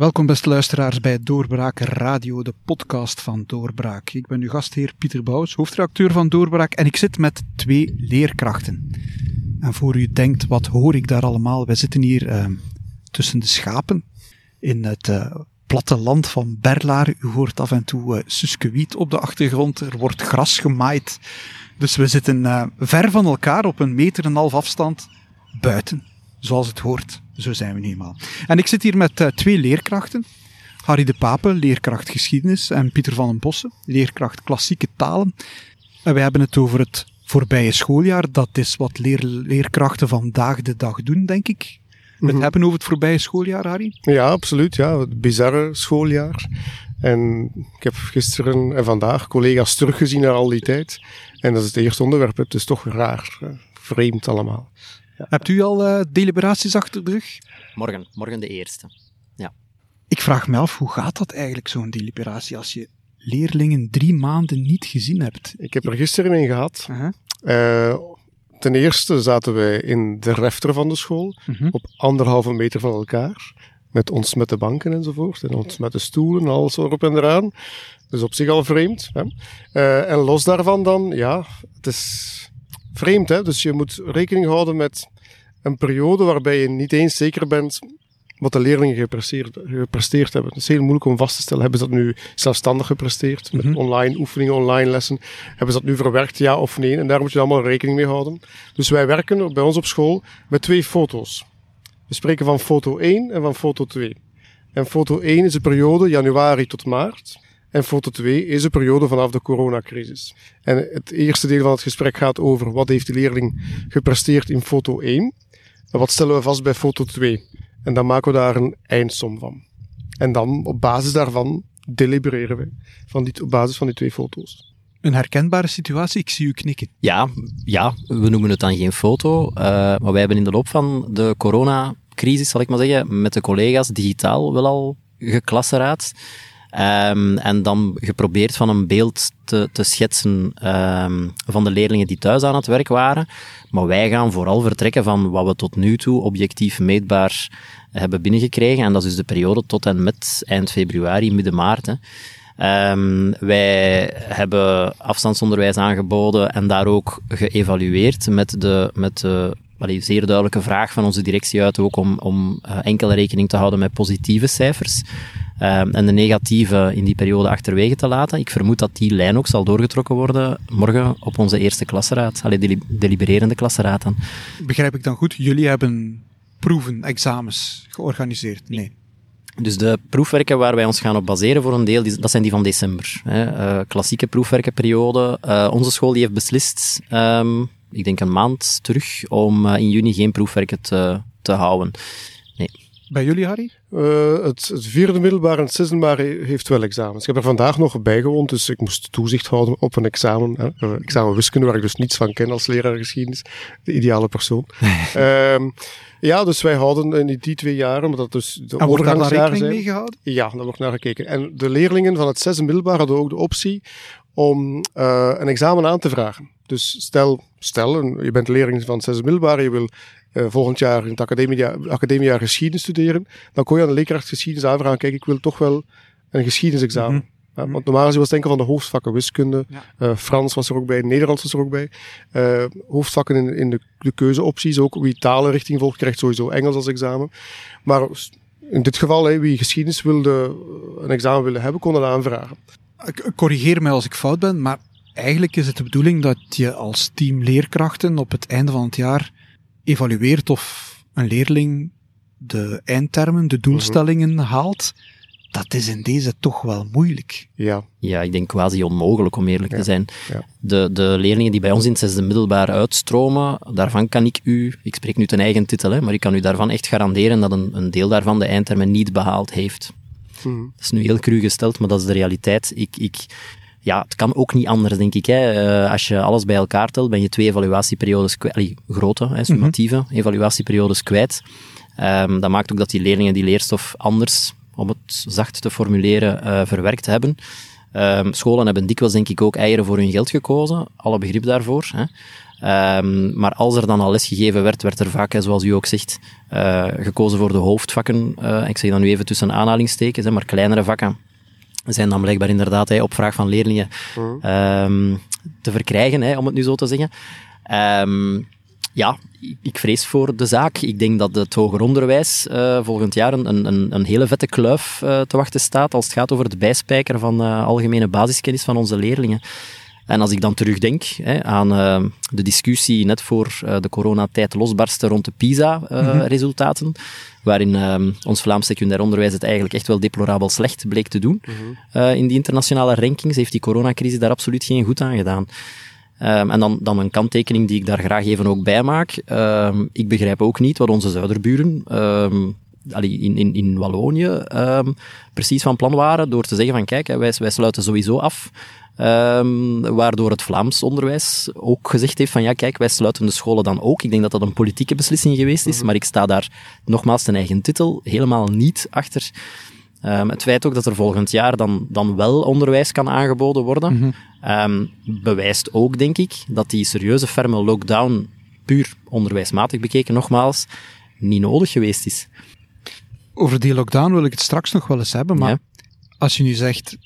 Welkom beste luisteraars bij Doorbraak Radio, de podcast van Doorbraak. Ik ben uw gastheer Pieter Bouws, hoofdredacteur van Doorbraak en ik zit met 2 leerkrachten. En voor u denkt, wat hoor ik daar allemaal? Wij zitten hier tussen de schapen in het platteland van Berlaar. U hoort af en toe suskewiet op de achtergrond, er wordt gras gemaaid. Dus we zitten ver van elkaar op 1,5 meter afstand buiten, zoals het hoort. Zo zijn we nu eenmaal. En ik zit hier met 2 leerkrachten. Harry de Pape, leerkracht geschiedenis, en Pieter van den Bossen, leerkracht klassieke talen. En wij hebben het over het voorbije schooljaar. Dat is wat leerkrachten vandaag de dag doen, denk ik. Mm-hmm. Het hebben over het voorbije schooljaar, Harry? Ja, absoluut. Ja. Het bizarre schooljaar. En ik heb gisteren en vandaag collega's teruggezien naar al die tijd. En dat is het eerste onderwerp. Het is toch raar. Vreemd allemaal. Ja. Hebt u al deliberaties achter de rug? Morgen de eerste. Ja. Ik vraag me af, hoe gaat dat eigenlijk, zo'n deliberatie, als je leerlingen 3 maanden niet gezien hebt? Ik heb er gisteren een gehad. Uh-huh. Ten eerste zaten wij in de refter van de school, uh-huh, op 1,5 meter van elkaar, met ons met de banken enzovoort, en ons met de stoelen, alles erop en eraan. Dus op zich al vreemd. Hè? En los daarvan dan, ja, het is... vreemd, hè? Dus je moet rekening houden met een periode waarbij je niet eens zeker bent wat de leerlingen gepresteerd hebben. Het is heel moeilijk om vast te stellen. Hebben ze dat nu zelfstandig gepresteerd? Mm-hmm. Met online oefeningen, online lessen. Hebben ze dat nu verwerkt, ja of nee? En daar moet je allemaal rekening mee houden. Dus wij werken bij ons op school met 2 foto's. We spreken van foto 1 en van foto 2. En foto 1 is de periode januari tot maart. En foto 2 is de periode vanaf de coronacrisis. En het eerste deel van het gesprek gaat over wat heeft de leerling gepresteerd in foto 1. En wat stellen we vast bij foto 2. En dan maken we daar een eindsom van. En dan op basis daarvan delibereren we op basis van die 2 foto's. Een herkenbare situatie, ik zie u knikken. Ja, we noemen het dan geen foto. Maar wij hebben in de loop van de coronacrisis, zal ik maar zeggen, met de collega's digitaal wel al geklasseraad. En dan geprobeerd van een beeld te schetsen van de leerlingen die thuis aan het werk waren. Maar wij gaan vooral vertrekken van wat we tot nu toe objectief meetbaar hebben binnengekregen. En dat is dus de periode tot en met eind februari, midden maart. Hè. Wij hebben afstandsonderwijs aangeboden en daar ook geëvalueerd met de zeer duidelijke vraag van onze directie uit ook om enkel rekening te houden met positieve cijfers. En de negatieve in die periode achterwege te laten. Ik vermoed dat die lijn ook zal doorgetrokken worden morgen op onze eerste klasraad. Delibererende klasraad dan. Begrijp ik dan goed? Jullie hebben proeven, examens georganiseerd? Nee. Dus de proefwerken waar wij ons gaan op baseren voor een deel, dat zijn die van december. Hè. Klassieke proefwerkenperiode. Onze school die heeft beslist, ik denk een maand terug, om in juni geen proefwerken te houden. Nee. Bij jullie, Harry? Het 4e middelbaar en het 6e middelbaar heeft wel examens. Ik heb er vandaag nog bijgewoond, dus ik moest toezicht houden op een examen. Hè? Examen wiskunde, waar ik dus niets van ken als leraar geschiedenis. De ideale persoon. Ja, dus wij houden in die 2 jaren, omdat dat dus de overgangsjaren zijn. Wordt daar rekening mee gehouden? Ja, daar wordt naar gekeken. En de leerlingen van het 6e middelbaar hadden ook de optie om een examen aan te vragen. Dus stel, je bent leerling van het 6e middelbaar, je wil volgend jaar in het academiejaar geschiedenis studeren, dan kon je aan de leerkracht geschiedenis aanvragen, kijk, ik wil toch wel een geschiedenisexamen. Mm-hmm. Ja, want normaal was het enkel van de hoofdvakken wiskunde, ja. Frans was er ook bij, Nederlands was er ook bij. Hoofdvakken in de keuzeopties, ook wie talenrichting volgt, krijgt sowieso Engels als examen. Maar in dit geval, wie geschiedenis een examen wilde hebben, kon dat aanvragen. Ik corrigeer mij als ik fout ben, maar eigenlijk is het de bedoeling dat je als team leerkrachten op het einde van het jaar evalueert of een leerling de eindtermen, de doelstellingen haalt. Dat is in deze toch wel moeilijk. Ja, ik denk quasi onmogelijk, om eerlijk te zijn. Ja. De leerlingen die bij ons in het 6e middelbaar uitstromen, daarvan kan ik spreek nu ten eigen titel, hè, maar ik kan u daarvan echt garanderen dat een deel daarvan de eindtermen niet behaald heeft. Mm-hmm. Dat is nu heel cru gesteld, maar dat is de realiteit. Ja, het kan ook niet anders, denk ik. Hè. Als je alles bij elkaar telt, ben je 2 evaluatieperiodes kwijt. Grote, summatieve evaluatieperiodes kwijt. Dat maakt ook dat die leerlingen die leerstof anders, om het zacht te formuleren, verwerkt hebben. Scholen hebben dikwijls, denk ik, ook eieren voor hun geld gekozen. Alle begrip daarvoor. Hè. Maar als er dan al les gegeven werd, werd er vaak, zoals u ook zegt, gekozen voor de hoofdvakken. Ik zeg dan nu even tussen aanhalingstekens, maar kleinere vakken zijn dan blijkbaar inderdaad op vraag van leerlingen te verkrijgen, om het nu zo te zeggen. Ja, ik vrees voor de zaak. Ik denk dat het hoger onderwijs volgend jaar een hele vette kluif te wachten staat als het gaat over het bijspijkeren van algemene basiskennis van onze leerlingen. En als ik dan terugdenk aan de discussie net voor de coronatijd losbarsten rond de PISA-resultaten, waarin ons Vlaams secundair onderwijs het eigenlijk echt wel deplorabel slecht bleek te doen. In die internationale rankings heeft die coronacrisis daar absoluut geen goed aan gedaan. En dan een kanttekening die ik daar graag even ook bij maak. Ik begrijp ook niet wat onze zuiderburen in Wallonië precies van plan waren door te zeggen van kijk, wij sluiten sowieso af. Waardoor het Vlaams onderwijs ook gezegd heeft van ja, kijk, wij sluiten de scholen dan ook. Ik denk dat dat een politieke beslissing geweest is, maar ik sta daar nogmaals ten eigen titel helemaal niet achter. Het feit ook dat er volgend jaar dan wel onderwijs kan aangeboden worden, bewijst ook, denk ik, dat die serieuze ferme lockdown, puur onderwijsmatig bekeken, nogmaals, niet nodig geweest is. Over die lockdown wil ik het straks nog wel eens hebben, maar als je nu zegt,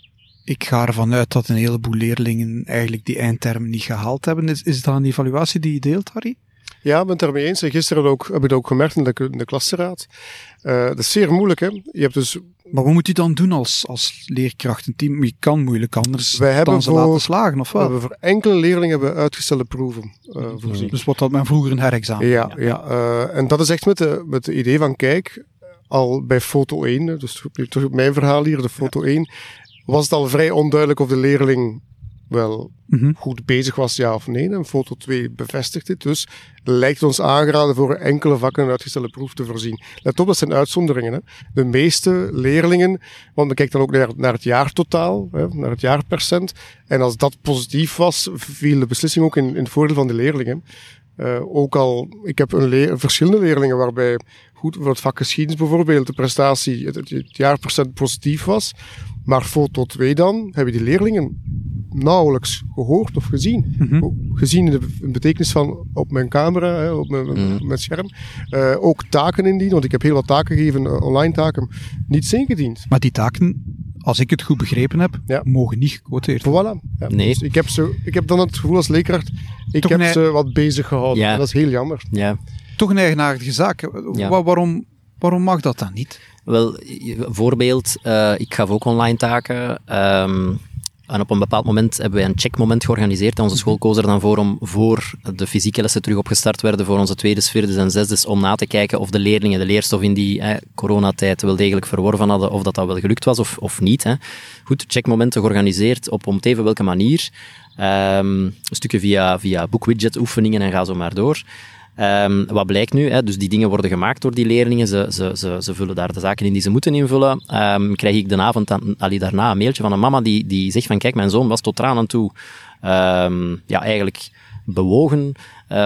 ik ga ervan uit dat een heleboel leerlingen eigenlijk die eindtermen niet gehaald hebben, is dat een evaluatie die je deelt, Harry? Ja, ik ben het daarmee eens. En gisteren heb ik dat ook gemerkt in de klasraad. Dat is zeer moeilijk, hè. Je hebt dus... Maar wat moet u dan doen als leerkrachtenteam? Je kan moeilijk anders dan ze laten slagen, of wel? We hebben voor enkele leerlingen uitgestelde proeven voorzien. Dus wat had men vroeger een herexamen? Ja. En dat is echt met het idee van, kijk, al bij foto 1, dus terug op mijn verhaal hier, de foto 1, was het al vrij onduidelijk of de leerling wel goed bezig was, ja of nee. En foto 2 bevestigt dit. Dus lijkt ons aangeraden voor enkele vakken een uitgestelde proef te voorzien. Let op, dat zijn uitzonderingen. Hè. De meeste leerlingen, want we kijken dan ook naar het jaartotaal, naar het jaarpercent. En als dat positief was, viel de beslissing ook in het voordeel van de leerlingen. Ook al, ik heb verschillende leerlingen waarbij, goed, voor het vak geschiedenis bijvoorbeeld, de prestatie, het jaarpercent positief was. Maar foto 2 dan, hebben die leerlingen nauwelijks gehoord of gezien. Gezien in de betekenis van op mijn camera, op mijn scherm. Ook taken indienen, want ik heb heel wat taken gegeven, online taken, niet ingediend. Maar die taken, als ik het goed begrepen heb, mogen niet gequoteerd worden. Voilà. Ja, nee. Dus ik heb dan het gevoel als leerkracht, ik heb ze wat bezig gehouden. Ja. En dat is heel jammer. Ja. Toch een eigenaardige zaak. Ja. Waarom mag dat dan niet? Wel, voorbeeld, ik gaf ook online taken. En op een bepaald moment hebben wij een checkmoment georganiseerd. En onze school koos er dan voor om, voor de fysieke lessen terug opgestart werden, voor onze tweedes, vierdes en zesdes, om na te kijken of de leerlingen de leerstof in die coronatijd wel degelijk verworven hadden, of dat wel gelukt was of niet. Goed, checkmomenten georganiseerd op om even welke manier. Stukken via boekwidget oefeningen en ga zo maar door. Wat blijkt nu, dus die dingen worden gemaakt door die leerlingen, ze vullen daar de zaken in die ze moeten invullen. Krijg ik de avond daarna een mailtje van een mama die zegt van kijk, mijn zoon was tot tranen toe eigenlijk bewogen,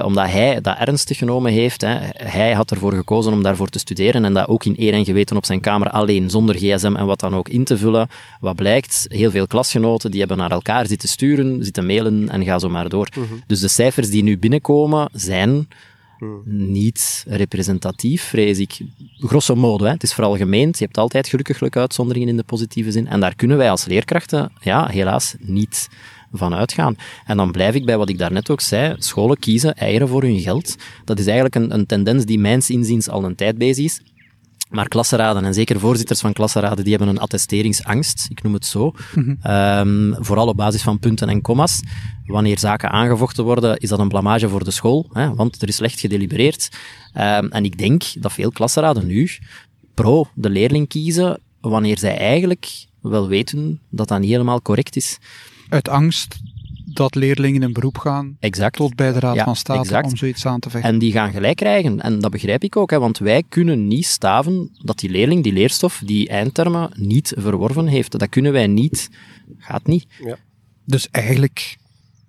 omdat hij dat ernstig genomen heeft. Hij had ervoor gekozen om daarvoor te studeren en dat ook in eer en geweten op zijn kamer alleen, zonder gsm en wat dan ook in te vullen. Wat blijkt, heel veel klasgenoten die hebben naar elkaar zitten sturen, zitten mailen en ga zo maar door. Dus de cijfers die nu binnenkomen zijn niet representatief, vrees ik. Grosso modo, het is vooral gemeend. Je hebt altijd gelukkig uitzonderingen in de positieve zin. En daar kunnen wij als leerkrachten, helaas niet van uitgaan. En dan blijf ik bij wat ik daarnet ook zei. Scholen kiezen eieren voor hun geld. Dat is eigenlijk een tendens die mijns inziens al een tijd bezig is. Maar klasraden, en zeker voorzitters van klasraden, die hebben een attesteringsangst, ik noem het zo, vooral op basis van punten en commas. Wanneer zaken aangevochten worden, is dat een blamage voor de school, want er is slecht gedelibereerd. En ik denk dat veel klasraden nu pro de leerling kiezen, wanneer zij eigenlijk wel weten dat dat niet helemaal correct is. Uit angst dat leerlingen in beroep gaan, tot bij de Raad van State, om zoiets aan te vechten. En die gaan gelijk krijgen. En dat begrijp ik ook, want wij kunnen niet staven dat die leerling, die leerstof, die eindtermen niet verworven heeft. Dat kunnen wij niet. Gaat niet. Ja. Dus eigenlijk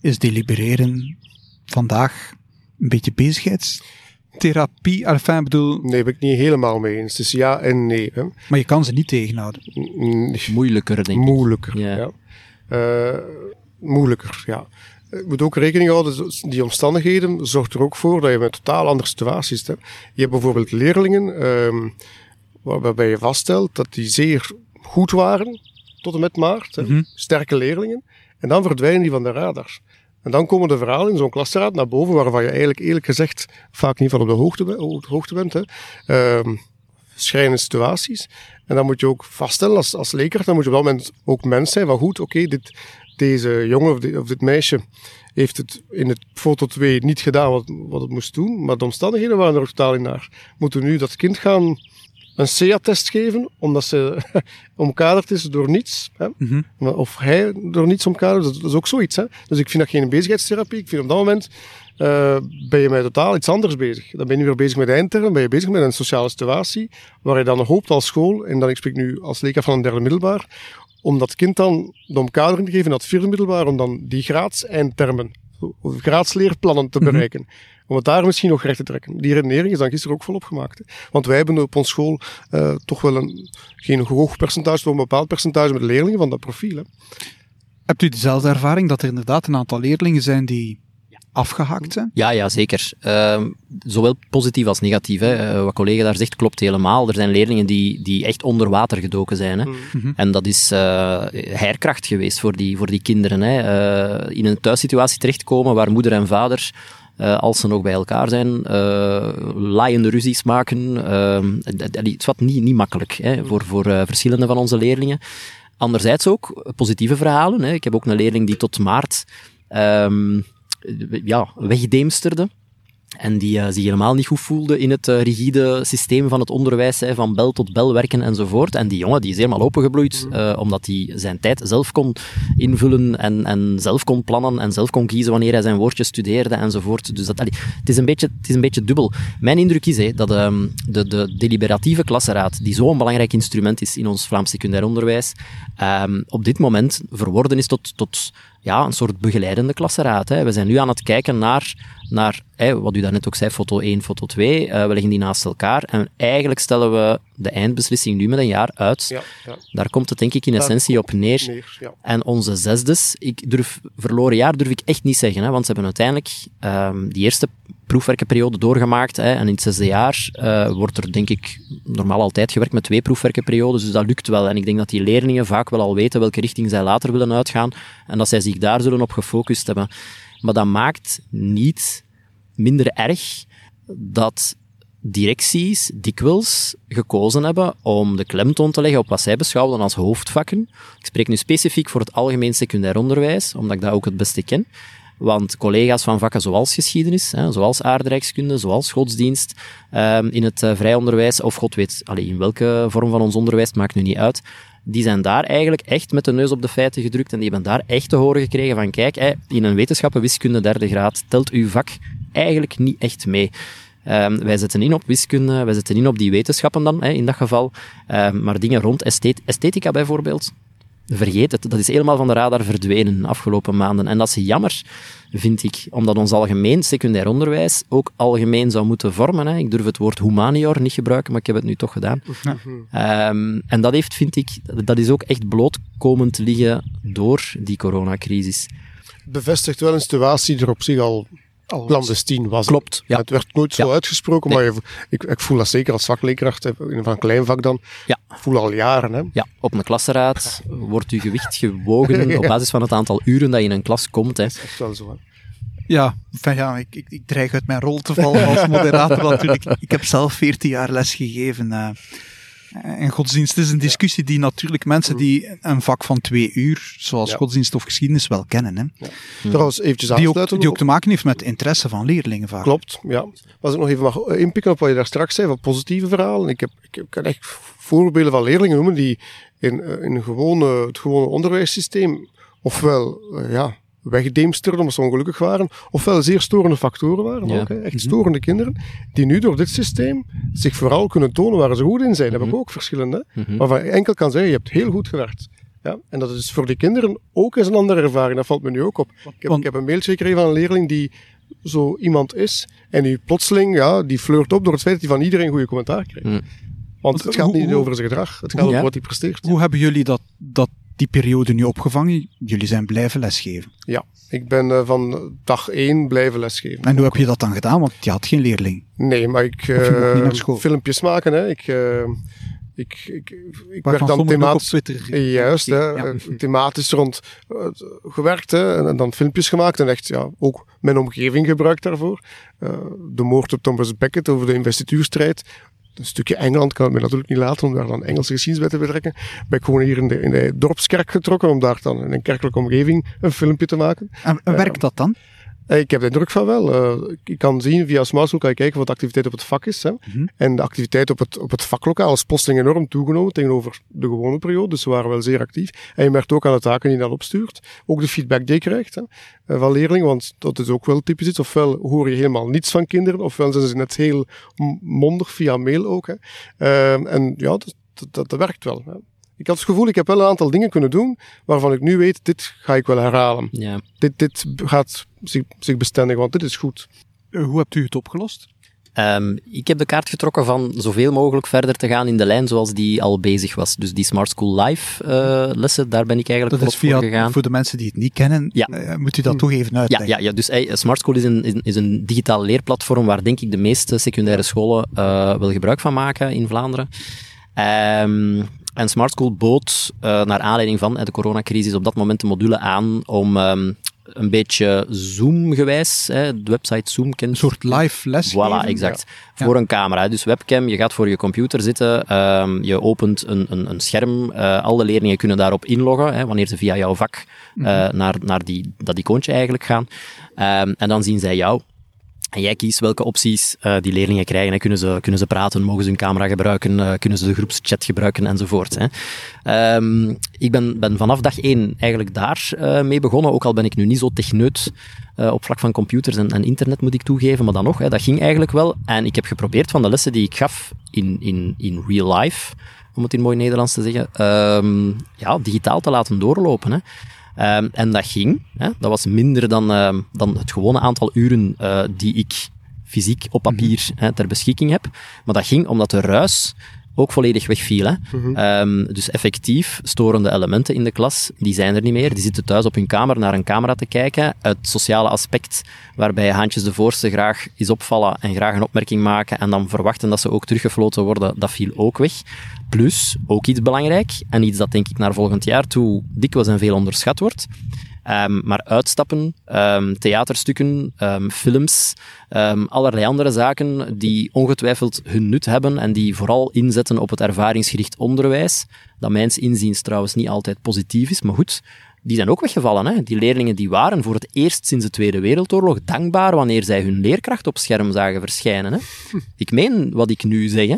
is delibereren vandaag een beetje bezigheidstherapie. Enfin, bedoel... Nee, ben ik niet helemaal mee eens. Dus ja en nee. Hè. Maar je kan ze niet tegenhouden. Moeilijker, denk ik. Moeilijker, ja. Moeilijker, ja. Je moet ook rekening houden, die omstandigheden zorgt er ook voor dat je met totaal andere situaties hebt. Je hebt bijvoorbeeld leerlingen waarbij je vaststelt dat die zeer goed waren tot en met maart. Mm-hmm. Sterke leerlingen. En dan verdwijnen die van de radar. En dan komen de verhalen in zo'n klasraad naar boven waarvan je eigenlijk eerlijk gezegd vaak niet van op de hoogte bent. Hè. Schrijnende situaties. En dan moet je ook vaststellen als leerkracht, dan moet je op dat moment ook mens zijn van goed, oké, deze jongen of dit meisje heeft het in het foto 2 niet gedaan wat het moest doen, maar de omstandigheden waren er totaal in naar. Moeten we nu dat kind gaan een SEA-test geven, omdat ze omkaderd is door niets. Hè? Mm-hmm. Of hij door niets omkaderd is, dat is ook zoiets. Hè? Dus ik vind dat geen bezigheidstherapie. Ik vind op dat moment ben je met totaal iets anders bezig. Dan ben je niet meer bezig met eindtermen, ben je bezig met een sociale situatie, waar je dan hoopt als school, en dan ik spreek nu als leerkracht van een derde middelbaar, om dat kind dan de omkadering te geven, dat vierde middelbaar, om dan die graads-eindtermen, of graadsleerplannen te bereiken. Mm-hmm. Om het daar misschien nog recht te trekken. Die redenering is dan gisteren ook volop gemaakt. Hè. Want wij hebben op onze school toch wel geen hoog percentage, maar een bepaald percentage met leerlingen van dat profiel. Hè. Hebt u dezelfde ervaring dat er inderdaad een aantal leerlingen zijn die afgehaakt zijn? Ja, zeker. Zowel positief als negatief. Hè. Wat collega daar zegt klopt helemaal. Er zijn leerlingen die echt onder water gedoken zijn. Hè. Mm-hmm. En dat is heerkracht geweest voor die kinderen. Hè. In een thuissituatie terechtkomen waar moeder en vader, als ze nog bij elkaar zijn, laaiende ruzies maken. Het is wat niet makkelijk hè, voor verschillende van onze leerlingen. Anderzijds ook positieve verhalen. Hè. Ik heb ook een leerling die tot maart wegdeemsterde. En die zich helemaal niet goed voelde in het rigide systeem van het onderwijs, hè, van bel tot bel werken enzovoort. En die jongen die is helemaal opengebloeid, omdat hij zijn tijd zelf kon invullen en zelf kon plannen en zelf kon kiezen wanneer hij zijn woordjes studeerde enzovoort. Dus het is een beetje dubbel. Mijn indruk is dat de deliberatieve klasraad, die zo'n belangrijk instrument is in ons Vlaams secundair onderwijs, op dit moment verworden is tot een soort begeleidende klasraad. Hè. We zijn nu aan het kijken naar wat u daarnet ook zei, foto 1, foto 2. We leggen die naast elkaar. En eigenlijk stellen we de eindbeslissing nu met een jaar uit. Ja. Daar komt het denk ik in essentie op neer. Ja. En onze zesdes, verloren jaar durf ik echt niet zeggen. Hè, want ze hebben uiteindelijk die eerste proefwerkenperiode doorgemaakt. Hè, en in het zesde jaar wordt er denk ik normaal altijd gewerkt met 2 proefwerkenperiodes. Dus dat lukt wel. En ik denk dat die leerlingen vaak wel al weten welke richting zij later willen uitgaan. En dat zij zich daar zullen op gefocust hebben. Maar dat maakt niet minder erg dat directies dikwijls gekozen hebben om de klemtoon te leggen op wat zij beschouwden als hoofdvakken. Ik spreek nu specifiek voor het algemeen secundair onderwijs, omdat ik dat ook het beste ken. Want collega's van vakken zoals geschiedenis, zoals aardrijkskunde, zoals godsdienst, in het vrij onderwijs, of god weet in welke vorm van ons onderwijs, het maakt nu niet uit, die zijn daar eigenlijk echt met de neus op de feiten gedrukt en die hebben daar echt te horen gekregen van kijk, in een wetenschappen wiskunde derde graad telt uw vak eigenlijk niet echt mee. Wij zetten in op wiskunde, wij zetten in op die wetenschappen dan, in dat geval. Maar dingen rond esthetica bijvoorbeeld, vergeet het, dat is helemaal van de radar verdwenen de afgelopen maanden. En dat is jammer, vind ik, omdat ons algemeen secundair onderwijs ook algemeen zou moeten vormen. Hè. Ik durf het woord humanior niet gebruiken, maar ik heb het nu toch gedaan. Ja. En dat heeft, vind ik, dat is ook echt blootkomend liggen door die coronacrisis. Bevestigt wel een situatie die er op zich al clandestien was. Klopt. Ja. Het werd nooit zo uitgesproken, maar ik voel dat zeker als vakleerkracht, van een klein vak dan, voel al jaren. Hè. Ja, op een klasraad wordt uw gewicht gewogen op basis van het aantal uren dat je in een klas komt. Hè. Dat is echt wel zo. Hè. Ja, ik dreig uit mijn rol te vallen als moderator natuurlijk. Ik heb zelf 14 jaar lesgegeven. En godsdienst is een discussie die natuurlijk mensen die een vak van 2 uur, zoals godsdienst of geschiedenis, wel kennen. Hè? Ja. Trouwens, eventjes aansluiten. Die ook te maken heeft met interesse van leerlingen vaak. Klopt, ja. Als ik nog even mag inpikken op wat je daar straks zei, van positieve verhalen. Ik kan echt voorbeelden van leerlingen noemen die in het gewone onderwijssysteem ofwel wegdeemsterden omdat ze ongelukkig waren, ofwel zeer storende factoren waren, ook, hè. Echt storende kinderen, die nu door dit systeem zich vooral kunnen tonen waar ze goed in zijn. Dat heb ik ook verschillende, waarvan je enkel kan zeggen, je hebt heel goed gewerkt. Ja, en dat is voor die kinderen ook eens een andere ervaring, dat valt me nu ook op. Ik heb een mailtje gekregen van een leerling die zo iemand is, en die plotseling, die flirt op door het feit dat hij van iedereen goede commentaar krijgt. Want het gaat niet over zijn gedrag, het gaat over wat hij presteert. Hoe hebben jullie dat die periode nu opgevangen? Jullie zijn blijven lesgeven. Ja, ik ben van dag 1 blijven lesgeven. En hoe heb je dat dan gedaan? Want je had geen leerling. Nee, maar ik filmpjes maken. Hè. Ik werd dan thematisch op Twitter. Juist, hè, ja. Thematisch rond gewerkt, hè, en dan filmpjes gemaakt en echt ja, ook mijn omgeving gebruikt daarvoor. De moord op Thomas Beckett over de investituurstrijd. Een stukje Engeland kan het me natuurlijk niet laten om daar dan Engelse geschiedenis bij te betrekken. Ben ik gewoon hier in de dorpskerk getrokken om daar dan in een kerkelijke omgeving een filmpje te maken. En werkt dat dan? Ik heb de indruk van wel. Ik kan zien, via SmartSchool kan je kijken wat de activiteit op het vak is. Hè. Mm-hmm. En de activiteit op het vaklokaal is plotseling enorm toegenomen tegenover de gewone periode. Dus ze waren wel zeer actief. En je merkt ook aan de taken die je dan opstuurt. Ook de feedback die je krijgt, hè, van leerlingen. Want dat is ook wel typisch iets. Ofwel hoor je helemaal niets van kinderen. Ofwel zijn ze net heel mondig via mail ook. Hè. En ja, dat werkt wel. Hè. Ik had het gevoel, ik heb wel een aantal dingen kunnen doen waarvan ik nu weet, dit ga ik wel herhalen. Ja. Dit gaat zich bestendigen, want dit is goed. Hoe hebt u het opgelost? Ik heb de kaart getrokken van zoveel mogelijk verder te gaan in de lijn zoals die al bezig was. Dus die Smart School Live lessen, daar ben ik eigenlijk op gegaan. Dat is voor de mensen die het niet kennen, ja. Moet u dat toch even uitleggen? Ja, dus Smart School is een digitale leerplatform waar denk ik de meeste secundaire scholen wel gebruik van maken in Vlaanderen. En Smart School bood, naar aanleiding van de coronacrisis, op dat moment de module aan om een beetje Zoom-gewijs, de website Zoom kent. Een soort live les. Voilà, exact. Ja. Voor een camera. Dus webcam, je gaat voor je computer zitten, je opent een scherm, alle leerlingen kunnen daarop inloggen, wanneer ze via jouw vak naar dat icoontje eigenlijk gaan. En dan zien zij jou. En jij kiest welke opties die leerlingen krijgen. Hè. Kunnen ze praten, mogen ze hun camera gebruiken, kunnen ze de groepschat gebruiken, enzovoort. Hè. Ik ben vanaf dag 1 eigenlijk daar mee begonnen. Ook al ben ik nu niet zo techneut op vlak van computers en internet, moet ik toegeven. Maar dan nog, hè, dat ging eigenlijk wel. En ik heb geprobeerd van de lessen die ik gaf in real life, om het in mooi Nederlands te zeggen, digitaal te laten doorlopen, hè. En dat ging. Hè? Dat was minder dan het gewone aantal uren die ik fysiek op papier ter beschikking heb. Maar dat ging omdat de ruis ook volledig wegviel. Hè? Dus effectief, storende elementen in de klas, die zijn er niet meer. Die zitten thuis op hun kamer naar een camera te kijken. Het sociale aspect, waarbij Haantjes de Voorste graag is opvallen en graag een opmerking maken en dan verwachten dat ze ook teruggefloten worden, dat viel ook weg. Plus, ook iets belangrijk, en iets dat denk ik naar volgend jaar toe dikwijls en veel onderschat wordt, maar uitstappen, theaterstukken, films, allerlei andere zaken die ongetwijfeld hun nut hebben en die vooral inzetten op het ervaringsgericht onderwijs, dat mijns inziens trouwens niet altijd positief is, maar goed, die zijn ook weggevallen. Hè? Die leerlingen die waren voor het eerst sinds de Tweede Wereldoorlog dankbaar wanneer zij hun leerkracht op scherm zagen verschijnen. Hè? Ik meen wat ik nu zeg, hè.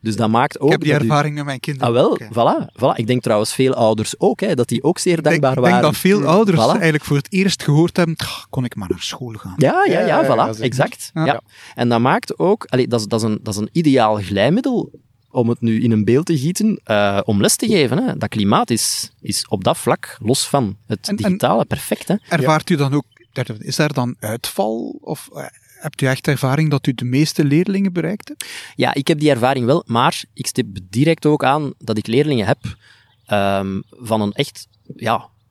Dus dat maakt ook... Ik heb die ervaring met mijn kinderen. Ah, wel, voilà. Ik denk trouwens veel ouders ook, hè, dat die ook zeer dankbaar waren. Ik denk dat veel ouders eigenlijk voor het eerst gehoord hebben, kon ik maar naar school gaan. Ja, exact. Ja. En dat maakt ook... Allee, dat is een ideaal glijmiddel, om het nu in een beeld te gieten, om les te geven. Hè. Dat klimaat is op dat vlak, los van het digitale, perfect. Hè. Ervaart u dan ook... Is daar dan uitval of... Hebt u echt ervaring dat u de meeste leerlingen bereikt hebt? Ja, ik heb die ervaring wel, maar ik stip direct ook aan dat ik leerlingen heb van een echt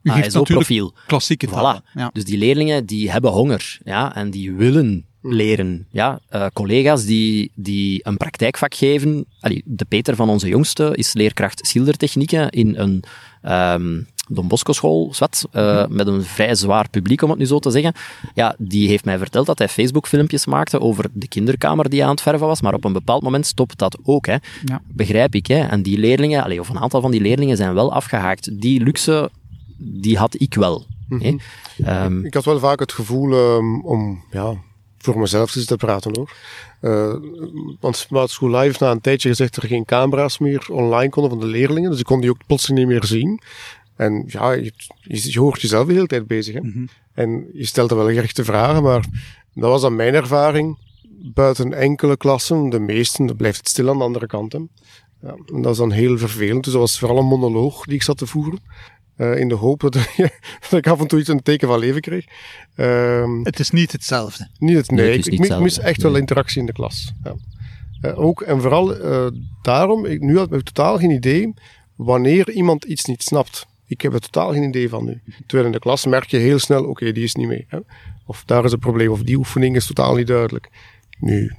ASO-profiel. Klassieke taal. Voilà. Ja. Dus die leerlingen die hebben honger en die willen leren. Ja. Collega's die een praktijkvak geven. Allee, de Peter van onze jongste is leerkracht schildertechnieken in een... Don Bosco School, met een vrij zwaar publiek, om het nu zo te zeggen. Ja, die heeft mij verteld dat hij Facebook-filmpjes maakte over de kinderkamer die aan het verven was, maar op een bepaald moment stopt dat ook. Hè. Ja. Begrijp ik. Hè. En die leerlingen, of een aantal van die leerlingen zijn wel afgehaakt. Die luxe, die had ik wel. Mm-hmm. Hè. Ik had wel vaak het gevoel om... Ja, voor mezelf te praten hoor. Want Smart School Live heeft na een tijdje gezegd dat er geen camera's meer online konden van de leerlingen, dus ik kon die ook plotseling niet meer zien. En ja, je hoort jezelf de hele tijd bezig. Hè? Mm-hmm. En je stelt er wel gerichte vragen, maar dat was dan mijn ervaring. Buiten enkele klassen, de meesten, dat blijft het stil aan de andere kant. Hè? Ja, en dat is dan heel vervelend. Dus dat was vooral een monoloog die ik zat te voeren. In de hoop dat ik af en toe iets een teken van leven kreeg. Het is niet hetzelfde. Ik mis echt wel interactie in de klas. Ja. Ook en vooral daarom, nu had ik totaal geen idee wanneer iemand iets niet snapt. Ik heb er totaal geen idee van nu. Terwijl in de klas merk je heel snel, oké, die is niet mee. Hè? Of daar is een probleem, of die oefening is totaal niet duidelijk. Nu,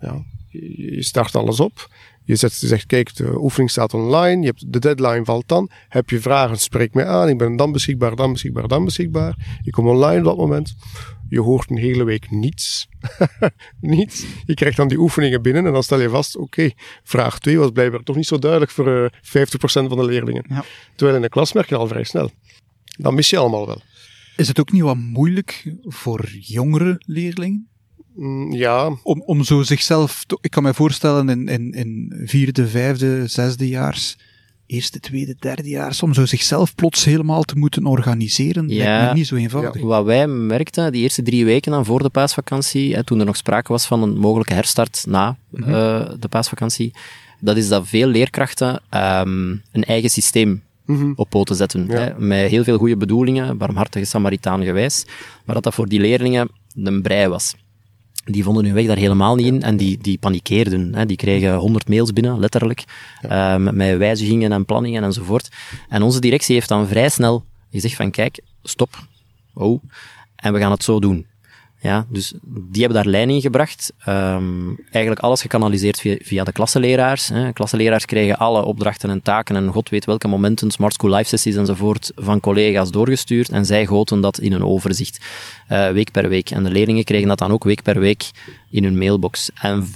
ja, je start alles op. Je zegt, kijk, de oefening staat online. Je hebt de deadline valt dan. Heb je vragen, spreek mij aan. Ik ben dan beschikbaar, dan beschikbaar, dan beschikbaar. Je komt online op dat moment. Je hoort een hele week niets. Niets. Je krijgt dan die oefeningen binnen en dan stel je vast, oké, vraag 2 was blijkbaar toch niet zo duidelijk voor 50% van de leerlingen. Ja. Terwijl in de klas merk je al vrij snel. Dan mis je allemaal wel. Is het ook niet wat moeilijk voor jongere leerlingen? Ja. Om zo zichzelf, ik kan mij voorstellen in 4e, 5e, 6e jaars, 1e, 2e, 3e jaars, om zo zichzelf plots helemaal te moeten organiseren, lijkt me niet zo eenvoudig. Ja. Wat wij merkten, die eerste 3 weken dan voor de paasvakantie, toen er nog sprake was van een mogelijke herstart na de paasvakantie, dat is dat veel leerkrachten een eigen systeem op poten zetten. Ja. Hè, met heel veel goede bedoelingen, barmhartige Samaritaan gewijs, maar dat dat voor die leerlingen een brei was. Die vonden hun weg daar helemaal niet in en die panikeerden. Hè. Die kregen 100 mails binnen, letterlijk, met wijzigingen en planningen enzovoort. En onze directie heeft dan vrij snel gezegd van, kijk, stop, en we gaan het zo doen. Ja, dus die hebben daar lijn in gebracht. Eigenlijk alles gekanaliseerd via de klassenleraars. Hè. Klassenleraars kregen alle opdrachten en taken en god weet welke momenten, SmartSchool live sessies enzovoort, van collega's doorgestuurd. En zij goten dat in een overzicht, week per week. En de leerlingen kregen dat dan ook week per week in hun mailbox. En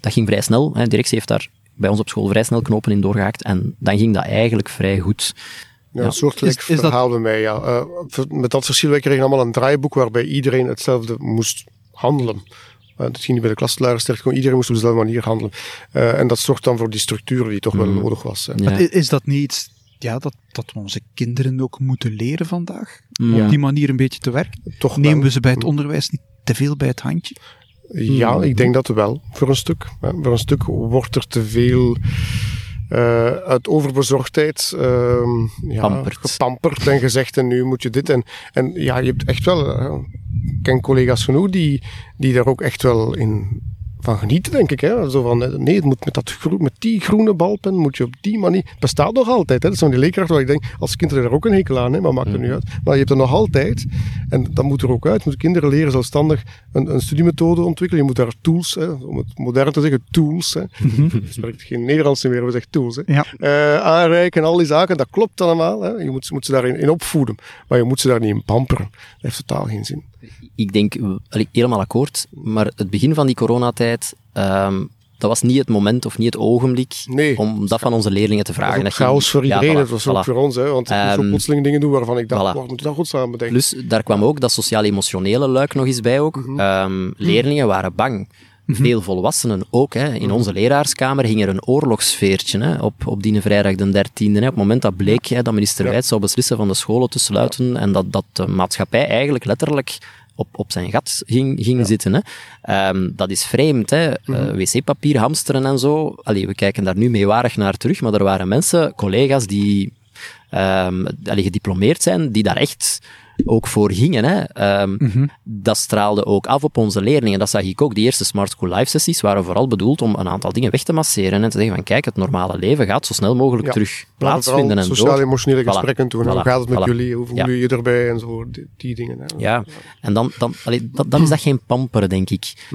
dat ging vrij snel. Hè. De directie heeft daar bij ons op school vrij snel knopen in doorgehaakt. En dan ging dat eigenlijk vrij goed. Ja, een soortgelijk verhaal bij mij, ja. Met dat verschil, wij kregen allemaal een draaiboek waarbij iedereen hetzelfde moest handelen. Dat ging niet bij de klassenleraars terecht, gewoon iedereen moest op dezelfde manier handelen. En dat zorgt dan voor die structuur die toch wel nodig was. Hè. Ja. Is dat niet iets dat we onze kinderen ook moeten leren vandaag? Om op die manier een beetje te werken? Toch nemen we ze bij het onderwijs niet te veel bij het handje? Ja, ik denk dat wel, voor een stuk. Hè. Voor een stuk wordt er te veel... uit overbezorgdheid gepamperd en gezegd en nu moet je dit en ja, je hebt echt wel ik ken collega's genoeg die daar ook echt wel in van genieten, denk ik, hè? Zo van, nee, het moet met die groene balpen moet je op die manier, het bestaat nog altijd, hè? Dat is van die leerkracht waar ik denk, als kinderen er ook een hekel aan, hè? Maar maakt er nu uit, maar je hebt er nog altijd en dat moet er ook uit, moeten kinderen leren zelfstandig een studiemethode ontwikkelen, je moet daar tools, hè? Om het modern te zeggen, tools, hè? Je spreekt geen Nederlands meer, we zeggen tools, hè? Ja. Aanreiken en al die zaken, dat klopt allemaal, hè? Je moet ze daarin opvoeden, maar je moet ze daar niet in pamperen, dat heeft totaal geen zin. Ik denk, helemaal akkoord, maar het begin van die coronatijd, dat was niet het moment of niet het ogenblik om dat van onze leerlingen te vragen. Dat was chaos voor iedereen, dat was ook voor ons, hè, want ik moest zo plotseling dingen doen waarvan ik dacht, moet je dat goed samen bedenken? Plus, daar kwam ook dat sociaal-emotionele luik nog eens bij ook. Leerlingen waren bang. Veel volwassenen ook. Hè. In onze leraarskamer ging er een oorlogssfeertje, hè, op die vrijdag de 13e. Hè. Op het moment dat bleek dat minister Wijts zou beslissen van de scholen te sluiten en dat de maatschappij eigenlijk letterlijk op zijn gat ging zitten. Hè. Dat is vreemd. Hè. Wc-papier, hamsteren en zo. Allee, we kijken daar nu meewarig naar terug, maar er waren mensen, collega's die gediplomeerd zijn, die daar echt... ook voor gingen. Hè. Dat straalde ook af op onze leerlingen. Dat zag ik ook. Die eerste Smart School Live sessies waren vooral bedoeld om een aantal dingen weg te masseren en te zeggen van, kijk, het normale leven gaat zo snel mogelijk terug plaatsvinden. En sociaal-emotionele gesprekken toen. Hoe gaat het met jullie? Hoe voel je je erbij? En zo, die dingen. Hè. Ja, en dan is dat geen pamperen, denk ik.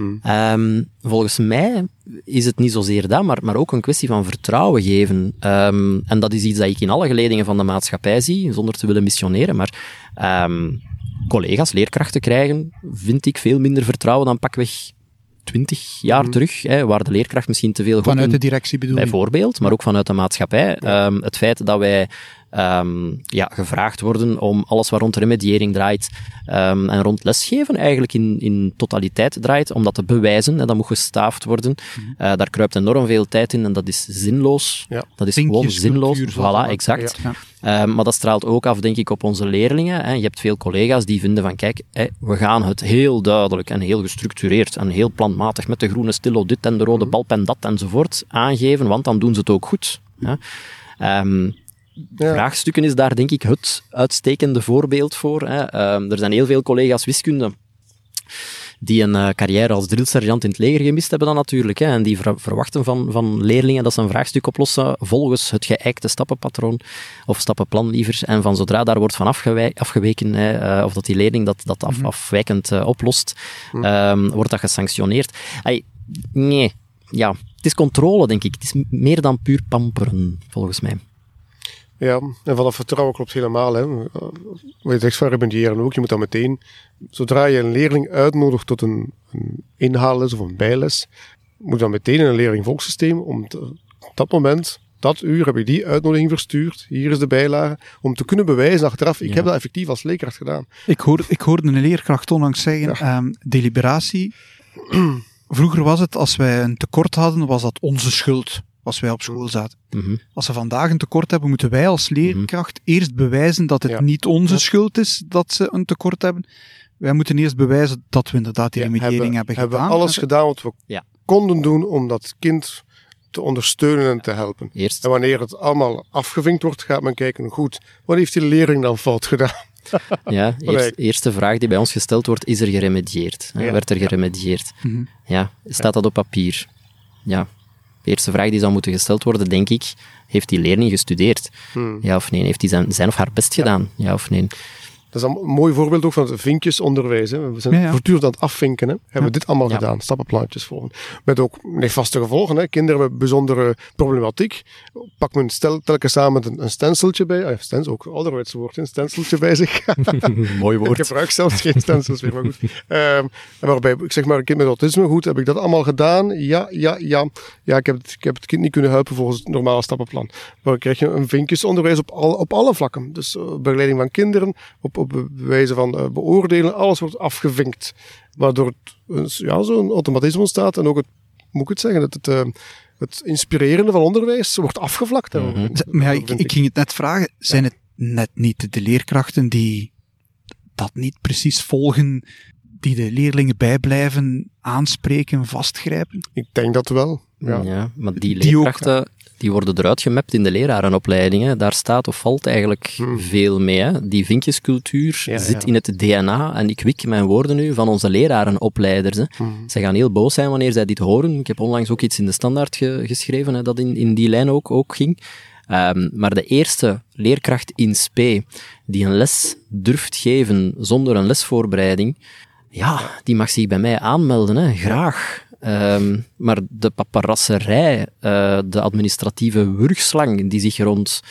Volgens mij is het niet zozeer dat, maar ook een kwestie van vertrouwen geven. En dat is iets dat ik in alle geledingen van de maatschappij zie, zonder te willen missioneren, maar collega's, leerkrachten krijgen, vind ik, veel minder vertrouwen dan pakweg 20 jaar terug, hè, waar de leerkracht misschien te veel... Vanuit de directie bedoel je? Bijvoorbeeld, maar ook vanuit de maatschappij. Het feit dat wij gevraagd worden om alles wat rond remediëring draait en rond lesgeven eigenlijk in totaliteit draait, om dat te bewijzen, hè, dat moet gestaafd worden. Daar kruipt enorm veel tijd in en dat is zinloos. Ja. Dat is zinloos. Voilà, exact. Ja. Maar dat straalt ook af, denk ik, op onze leerlingen. Hè. Je hebt veel collega's die vinden van, kijk, hè, we gaan het heel duidelijk en heel gestructureerd en heel planmatig met de groene stilo dit en de rode balpen dat enzovoort aangeven, want dan doen ze het ook goed. Hè. Vraagstukken is daar, denk ik, het uitstekende voorbeeld voor. Hè. Er zijn heel veel collega's wiskunde die een carrière als drillsergeant in het leger gemist hebben dan natuurlijk. Hè, en die verwachten van leerlingen dat ze een vraagstuk oplossen volgens het geëikte stappenpatroon, of stappenplan liever. En van zodra daar wordt van afgeweken, hè, of dat die leerling dat afwijkend oplost, wordt dat gesanctioneerd. Nee, ja. Het is controle, denk ik. Het is meer dan puur pamperen, volgens mij. Ja, en van dat vertrouwen klopt helemaal. Hè. Wat je zegt van rebandiëren ook, je moet dat meteen... Zodra je een leerling uitnodigt tot een inhaalles of een bijles, moet dan meteen in een leerling-volkssysteem, op dat moment, dat uur, heb je die uitnodiging verstuurd, hier is de bijlage, om te kunnen bewijzen achteraf, ik heb dat effectief als leerkracht gedaan. Ik hoorde een leerkracht onlangs zeggen, deliberatie... Vroeger was het, als wij een tekort hadden, was dat onze schuld, als wij op school zaten. Mm-hmm. Als we vandaag een tekort hebben, moeten wij als leerkracht eerst bewijzen dat het niet onze schuld is dat ze een tekort hebben. Wij moeten eerst bewijzen dat we inderdaad die remediering hebben gedaan. We hebben alles gedaan wat we konden doen om dat kind te ondersteunen en te helpen. Eerst. En wanneer het allemaal afgevinkt wordt, gaat men kijken, goed, wat heeft die leerling dan fout gedaan? Ja, eerste vraag die bij ons gesteld wordt, is er geremedieerd? Ja. Werd er geremedieerd? Mm-hmm. Ja, staat dat op papier? Ja. De eerste vraag die zou moeten gesteld worden, denk ik, heeft die leerling gestudeerd? Ja of nee? Heeft hij zijn of haar best gedaan? Ja of nee? Dat is een mooi voorbeeld ook van het vinkjesonderwijs. Hè. We zijn voortdurend aan het afvinken. Hè. Hebben we dit allemaal gedaan? Stappenplantjes volgen. Met ook nefaste gevolgen. Hè. Kinderen hebben bijzondere problematiek. Pak men telkens samen een stenciltje bij. Stencil, ook ouderwets woord. Een stenciltje bij zich. Mooi woord. Ik gebruik zelfs geen stencils meer, maar goed. Waarbij ik zeg maar, een kind met autisme. Goed, heb ik dat allemaal gedaan? Ja. Ja, ik heb het kind niet kunnen helpen volgens het normale stappenplan. Maar dan krijg je een vinkjesonderwijs op alle vlakken. Dus begeleiding van kinderen, op wijze van beoordelen, alles wordt afgevinkt. Waardoor zo'n automatisme ontstaat en ook het inspirerende van onderwijs wordt afgevlakt. Mm-hmm. Maar ja, ik ging het net vragen, zijn het net niet de leerkrachten die dat niet precies volgen, die de leerlingen bijblijven, aanspreken, vastgrijpen? Ik denk dat wel. Ja, maar die leerkrachten... Die worden eruit gemapt in de lerarenopleidingen. Daar staat of valt eigenlijk veel mee. Hè. Die vinkjescultuur zit in het DNA. En ik wik mijn woorden nu van onze lerarenopleiders. Hè. Zij gaan heel boos zijn wanneer zij dit horen. Ik heb onlangs ook iets in de Standaard geschreven, hè, dat in die lijn ook ging. Maar de eerste leerkracht in SP die een les durft geven zonder een lesvoorbereiding, die mag zich bij mij aanmelden. Hè. Graag. Maar de paparasserij, de administratieve wurgslang die zich rond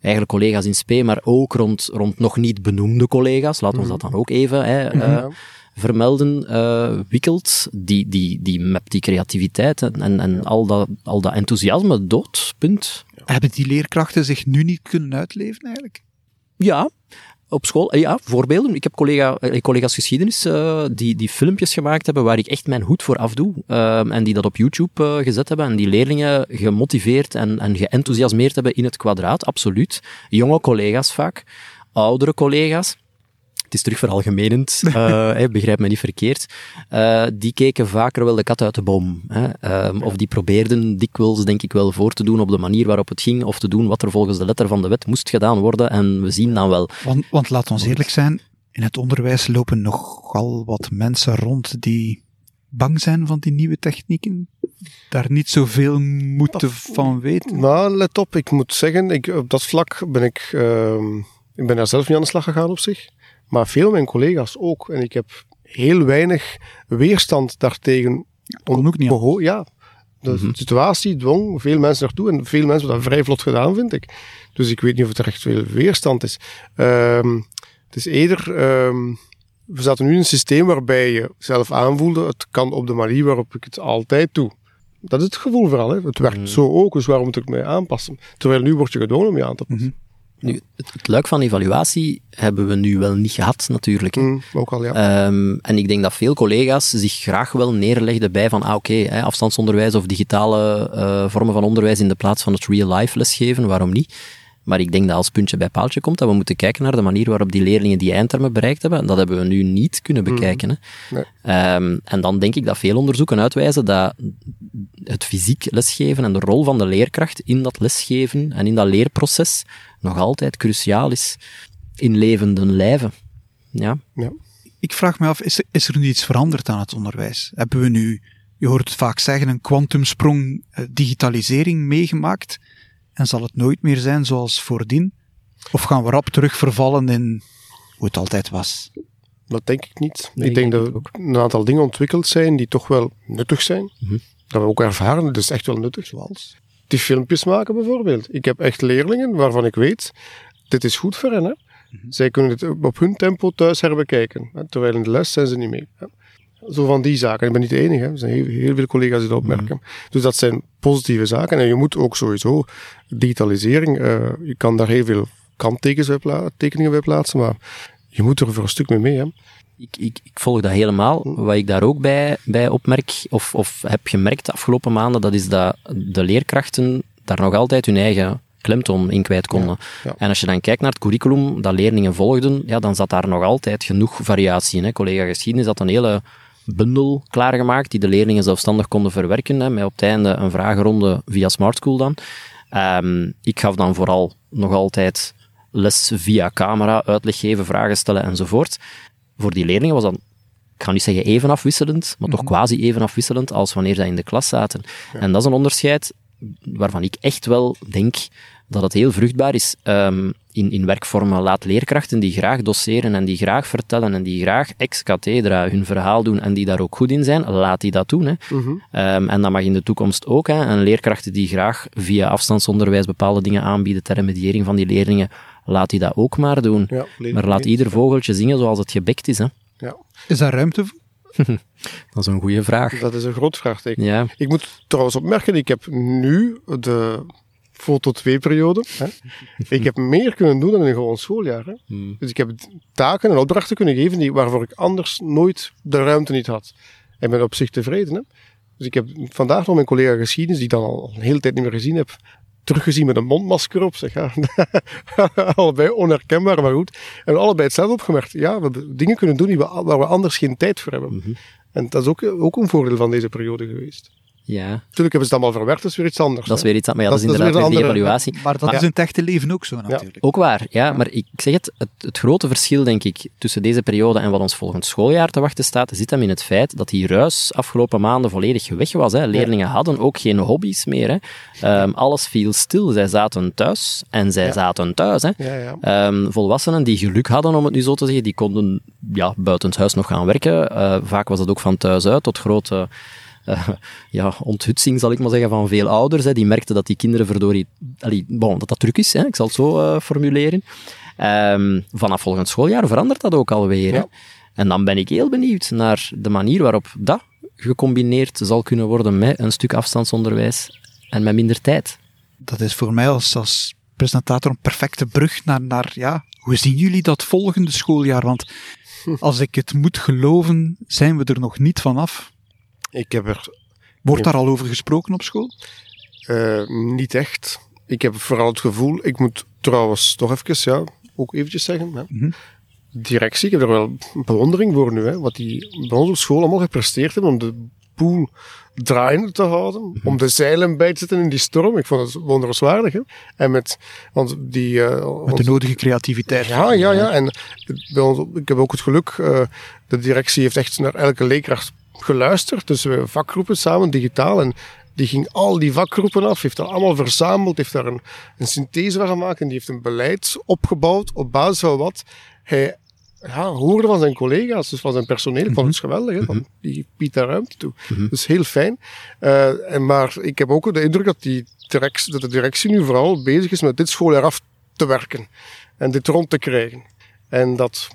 eigenlijk collega's in SP, maar ook rond nog niet benoemde collega's, laten we dat dan ook even vermelden, wikkelt, die mapt die creativiteit en al dat enthousiasme dood, punt. Hebben die leerkrachten zich nu niet kunnen uitleven eigenlijk? Ja. Op school, voorbeelden. Ik heb collega's geschiedenis die filmpjes gemaakt hebben waar ik echt mijn hoed voor afdoe. En die dat op YouTube gezet hebben. En die leerlingen gemotiveerd en geenthousiasmeerd hebben in het kwadraat. Absoluut. Jonge collega's vaak. Oudere collega's. Het is terugveralgemenend, begrijp me niet verkeerd. Die keken vaker wel de kat uit de boom. Of die probeerden dikwijls, denk ik wel, voor te doen op de manier waarop het ging, of te doen wat er volgens de letter van de wet moest gedaan worden, en we zien dan wel. Want laat ons eerlijk zijn, in het onderwijs lopen nogal wat mensen rond die bang zijn van die nieuwe technieken, daar niet zoveel moeten van weten. Nou, let op, ik moet zeggen, op dat vlak ben ik ben daar zelf niet aan de slag gegaan op zich. Maar veel mijn collega's ook. En ik heb heel weinig weerstand daartegen. Kon ook niet. De situatie dwong veel mensen daartoe. En veel mensen hebben dat vrij vlot gedaan, vind ik. Dus ik weet niet of het er echt veel weerstand is. Het is eerder... we zaten nu in een systeem waarbij je zelf aanvoelde... Het kan op de manier waarop ik het altijd doe. Dat is het gevoel vooral. Hè? Het werkt zo ook, dus waarom moet ik mij aanpassen? Terwijl nu word je gedwongen om je aan te passen. Mm-hmm. Nu, het luik van evaluatie hebben we nu wel niet gehad, natuurlijk. Ook al, ja. En ik denk dat veel collega's zich graag wel neerlegden bij van, afstandsonderwijs of digitale vormen van onderwijs in de plaats van het real-life lesgeven, waarom niet? Maar ik denk dat als puntje bij paaltje komt, dat we moeten kijken naar de manier waarop die leerlingen die eindtermen bereikt hebben. En dat hebben we nu niet kunnen bekijken. Hè. Nee. En dan denk ik dat veel onderzoeken uitwijzen dat het fysiek lesgeven en de rol van de leerkracht in dat lesgeven en in dat leerproces nog altijd cruciaal is in levenden lijven. Ja. Ik vraag me af, is er nu iets veranderd aan het onderwijs? Hebben we nu, je hoort het vaak zeggen, een kwantumsprong digitalisering meegemaakt? En zal het nooit meer zijn zoals voordien? Of gaan we rap terug vervallen in hoe het altijd was? Dat denk ik niet. Nee, ik denk dat er een aantal dingen ontwikkeld zijn die toch wel nuttig zijn. Mm-hmm. Dat we ook ervaren, dat is echt wel nuttig. Zoals? Die filmpjes maken bijvoorbeeld. Ik heb echt leerlingen waarvan ik weet, dit is goed voor hen. Hè? Mm-hmm. Zij kunnen het op hun tempo thuis herbekijken. Hè? Terwijl in de les zijn ze niet mee. Hè? Zo van die zaken. Ik ben niet de enige. Hè? Er zijn heel veel collega's die dat opmerken. Mm-hmm. Dus dat zijn positieve zaken. En je moet ook sowieso digitalisering, je kan daar heel veel kanttekeningen bij plaatsen, maar je moet er voor een stuk mee. Hè? Ik volg dat helemaal. Wat ik daar ook bij opmerk, of heb gemerkt de afgelopen maanden, dat is dat de leerkrachten daar nog altijd hun eigen klemtoon in kwijt konden. Ja. En als je dan kijkt naar het curriculum dat leerlingen volgden, ja, dan zat daar nog altijd genoeg variatie in. Hè? Collega geschiedenis had een hele bundel klaargemaakt, die de leerlingen zelfstandig konden verwerken, hè, met op het einde een vragenronde via SmartSchool dan. Ik gaf dan vooral nog altijd les via camera, uitleg geven, vragen stellen enzovoort. Voor die leerlingen was dat, ik ga niet zeggen even afwisselend, maar toch quasi even afwisselend als wanneer zij in de klas zaten. Ja. En dat is een onderscheid waarvan ik echt wel denk dat het heel vruchtbaar is. In werkvormen laat leerkrachten die graag doseren en die graag vertellen en die graag ex cathedra hun verhaal doen en die daar ook goed in zijn, laat die dat doen. Hè. En dat mag in de toekomst ook. Hè. En leerkrachten die graag via afstandsonderwijs bepaalde dingen aanbieden ter remediëring van die leerlingen, laat die dat ook maar doen. Ja, maar laat ieder vogeltje zingen zoals het gebekt is. Hè. Ja. Is daar ruimte voor? Dat is een goede vraag. Dat is een groot vraagteken. Ja. Ik moet trouwens opmerken, ik heb nu de foto 2-periode. Ik heb meer kunnen doen dan in een gewoon schooljaar. Hè. Dus ik heb taken en opdrachten kunnen geven waarvoor ik anders nooit de ruimte niet had. En ben op zich tevreden. Hè. Dus ik heb vandaag nog mijn collega geschiedenis, die ik dan al een hele tijd niet meer gezien heb, teruggezien met een mondmasker op, zeg. Ja. Allebei onherkenbaar, maar goed. En we hebben allebei hetzelfde opgemerkt. Ja, we hebben dingen kunnen doen waar we anders geen tijd voor hebben. Mm-hmm. En dat is ook een voordeel van deze periode geweest. Ja. Natuurlijk hebben ze het allemaal verwerkt, dat is weer iets anders. Dat is weer iets anders, maar ja, dat is inderdaad weer die evaluatie. Ja. Maar dat is in het echte leven ook zo, natuurlijk. Ja. Ook waar, ja. Maar ik zeg het grote verschil, denk ik, tussen deze periode en wat ons volgend schooljaar te wachten staat, zit hem in het feit dat die ruis afgelopen maanden volledig weg was. Hè. Leerlingen hadden ook geen hobby's meer. Hè. Alles viel stil. Zij zaten thuis en zij zaten thuis. Hè. Ja, ja. Volwassenen die geluk hadden, om het nu zo te zeggen, die konden buitenshuis nog gaan werken. Vaak was dat ook van thuis uit, tot grote onthutsing, zal ik maar zeggen, van veel ouders. Hè, die merkten dat die kinderen dat druk is. Hè, ik zal het zo formuleren. Vanaf volgend schooljaar verandert dat ook alweer. Ja. Hè? En dan ben ik heel benieuwd naar de manier waarop dat gecombineerd zal kunnen worden met een stuk afstandsonderwijs en met minder tijd. Dat is voor mij als presentator een perfecte brug naar hoe zien jullie dat volgende schooljaar? Want als ik het moet geloven, zijn we er nog niet vanaf. Wordt daar al over gesproken op school? Niet echt. Ik heb vooral het gevoel, ik moet trouwens toch eventjes zeggen. Hè. Mm-hmm. Directie, ik heb er wel bewondering voor nu. Hè, wat die bij ons op school allemaal gepresteerd hebben om de boel draaiende te houden. Mm-hmm. Om de zeilen bij te zetten in die storm. Ik vond het wonderenswaardig. Hè. En met de nodige creativiteit. Ja. En bij ons, ik heb ook het geluk, de directie heeft echt naar elke leerkracht geluisterd, dus we vakgroepen samen, digitaal, en die ging al die vakgroepen af, heeft dat allemaal verzameld, heeft daar een synthese van gemaakt en die heeft een beleid opgebouwd op basis van wat hij hoorde van zijn collega's, dus van zijn personeel. Mm-hmm. Van het is geweldig, hè? Mm-hmm. Die biedt daar ruimte toe. Mm-hmm. Dat is heel fijn. Maar ik heb ook de indruk dat de directie nu vooral bezig is met dit schooljaar af te werken en dit rond te krijgen. En dat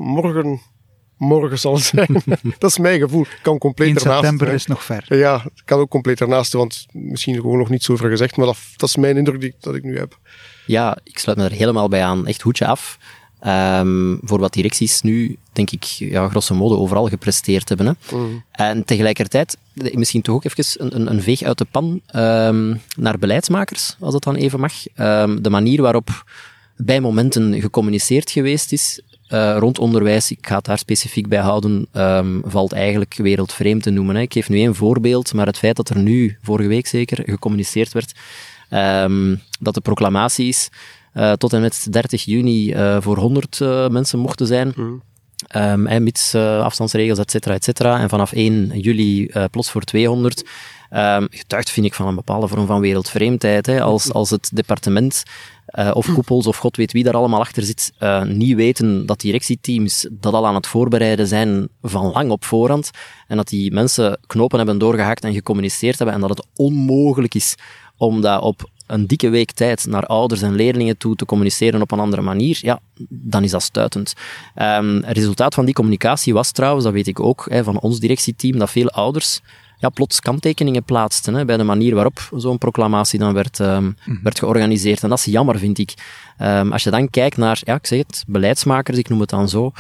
morgen zal zijn. Dat is mijn gevoel. Kan compleet ernaast. In september is nog ver. Ja, het kan ook compleet ernaast, want misschien gewoon nog niet zoveel gezegd, maar dat is mijn indruk dat ik nu heb. Ja, ik sluit me er helemaal bij aan. Echt hoedje af. Voor wat directies nu, denk ik, grosso modo overal gepresteerd hebben. Hè. Mm. En tegelijkertijd, misschien toch ook even een veeg uit de pan naar beleidsmakers, als dat dan even mag. De manier waarop bij momenten gecommuniceerd geweest is, rond onderwijs, ik ga het daar specifiek bij houden, valt eigenlijk wereldvreemd te noemen. Hè. Ik geef nu één voorbeeld, maar het feit dat er nu, vorige week zeker, gecommuniceerd werd, dat de proclamaties tot en met 30 juni voor 100 mensen mochten zijn, mits afstandsregels, et cetera, et cetera. En vanaf 1 juli plots voor 200. Getuigt vind ik van een bepaalde vorm van wereldvreemdheid. Hè. Als het departement of koepels of god weet wie daar allemaal achter zit, niet weten dat directieteams dat al aan het voorbereiden zijn van lang op voorhand en dat die mensen knopen hebben doorgehaakt en gecommuniceerd hebben en dat het onmogelijk is om dat op een dikke week tijd naar ouders en leerlingen toe te communiceren op een andere manier, ja, dan is dat stuitend. Het resultaat van die communicatie was trouwens, dat weet ik ook, van ons directieteam, dat veel ouders plots kanttekeningen plaatsten bij de manier waarop zo'n proclamatie dan werd georganiseerd. En dat is jammer, vind ik. Als je dan kijkt naar, ik zeg het, beleidsmakers, ik noem het dan zo,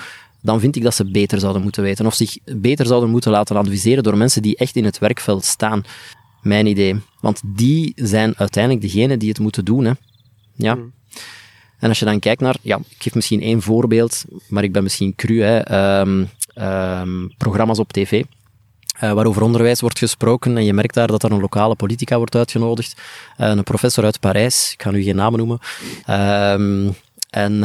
dan vind ik dat ze beter zouden moeten weten of zich beter zouden moeten laten adviseren door mensen die echt in het werkveld staan. Mijn idee. Want die zijn uiteindelijk degene die het moeten doen. Hè. Ja. Mm. En als je dan kijkt naar... Ja, ik geef misschien één voorbeeld, maar ik ben misschien cru. Hè. Programma's op tv, waarover onderwijs wordt gesproken. En je merkt daar dat er een lokale politica wordt uitgenodigd. Een professor uit Parijs, ik ga nu geen namen noemen... En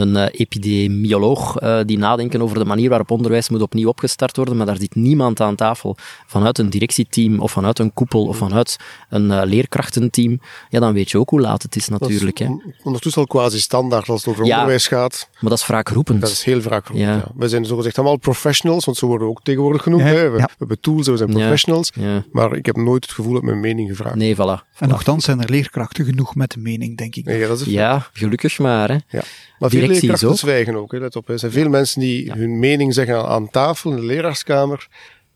een epidemioloog die nadenken over de manier waarop onderwijs moet opnieuw opgestart worden, maar daar zit niemand aan tafel vanuit een directieteam of vanuit een koepel of vanuit een leerkrachtenteam. Ja, dan weet je ook hoe laat het is natuurlijk. Dat is, hè. Ondertussen al quasi standaard als het over onderwijs gaat. Maar dat is wraakroepend. Dat is heel wraakroepend, ja. We zijn zogezegd allemaal professionals, want zo worden we ook tegenwoordig genoemd. Ja. Hè? We hebben tools, we zijn professionals, maar ik heb nooit het gevoel dat mijn mening gevraagd. Nee, voilà. En nochtans zijn er leerkrachten genoeg met een mening, denk ik. Nee, dat is gelukkig maar, hè. Ja. Maar veel leerkrachten zwijgen ook, hè, let op. Hè. Er zijn veel mensen die hun mening zeggen aan tafel, in de leraarskamer,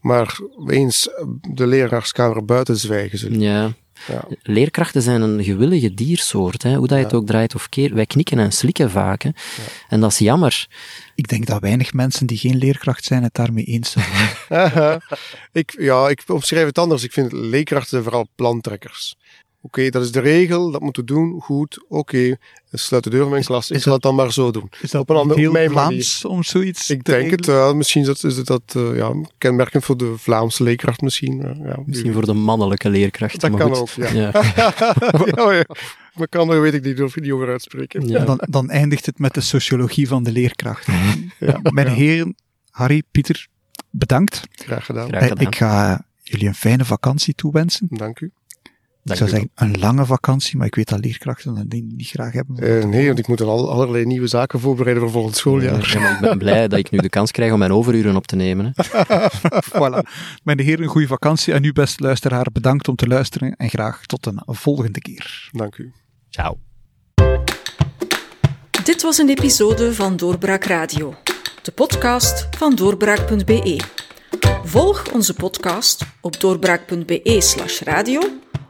maar eens de leraarskamer buiten zwijgen zullen. Ja. Ja. Leerkrachten zijn een gewillige diersoort, hè. Hoe dat je het ook draait of keert. Wij knikken en slikken vaak, hè. Ja. En dat is jammer. Ik denk dat weinig mensen die geen leerkracht zijn het daarmee eens zijn. Ik omschrijf het anders. Ik vind leerkrachten vooral plantrekkers. Oké, dat is de regel, dat moeten we doen, goed, oké, sluit de deur van mijn klas, ik zal het dan maar zo doen. Is dat op heel Vlaams om zoiets ik te denk regelen? Het, misschien is dat kenmerkend voor de Vlaamse leerkracht misschien. Misschien voor de mannelijke leerkracht. Dat kan goed. Ook, ja. Maar kan er, weet ik niet, of je niet over uitspreken. Ja. Dan eindigt het met de sociologie van de leerkracht. Mijn heren, Harry, Pieter, bedankt. Graag gedaan. Ik ga jullie een fijne vakantie toewensen. Dank u. Ik zou zeggen, een lange vakantie, maar ik weet dat leerkrachten dat niet graag hebben. Want ik moet allerlei nieuwe zaken voorbereiden voor volgend schooljaar. Ja, maar ik ben blij dat ik nu de kans krijg om mijn overuren op te nemen. Hè. Voilà. Mijn heren, een goede vakantie. En u, beste luisteraar, bedankt om te luisteren. En graag tot een volgende keer. Dank u. Ciao. Dit was een episode van Doorbraak Radio, de podcast van doorbraak.be. Volg onze podcast op doorbraak.be/radio...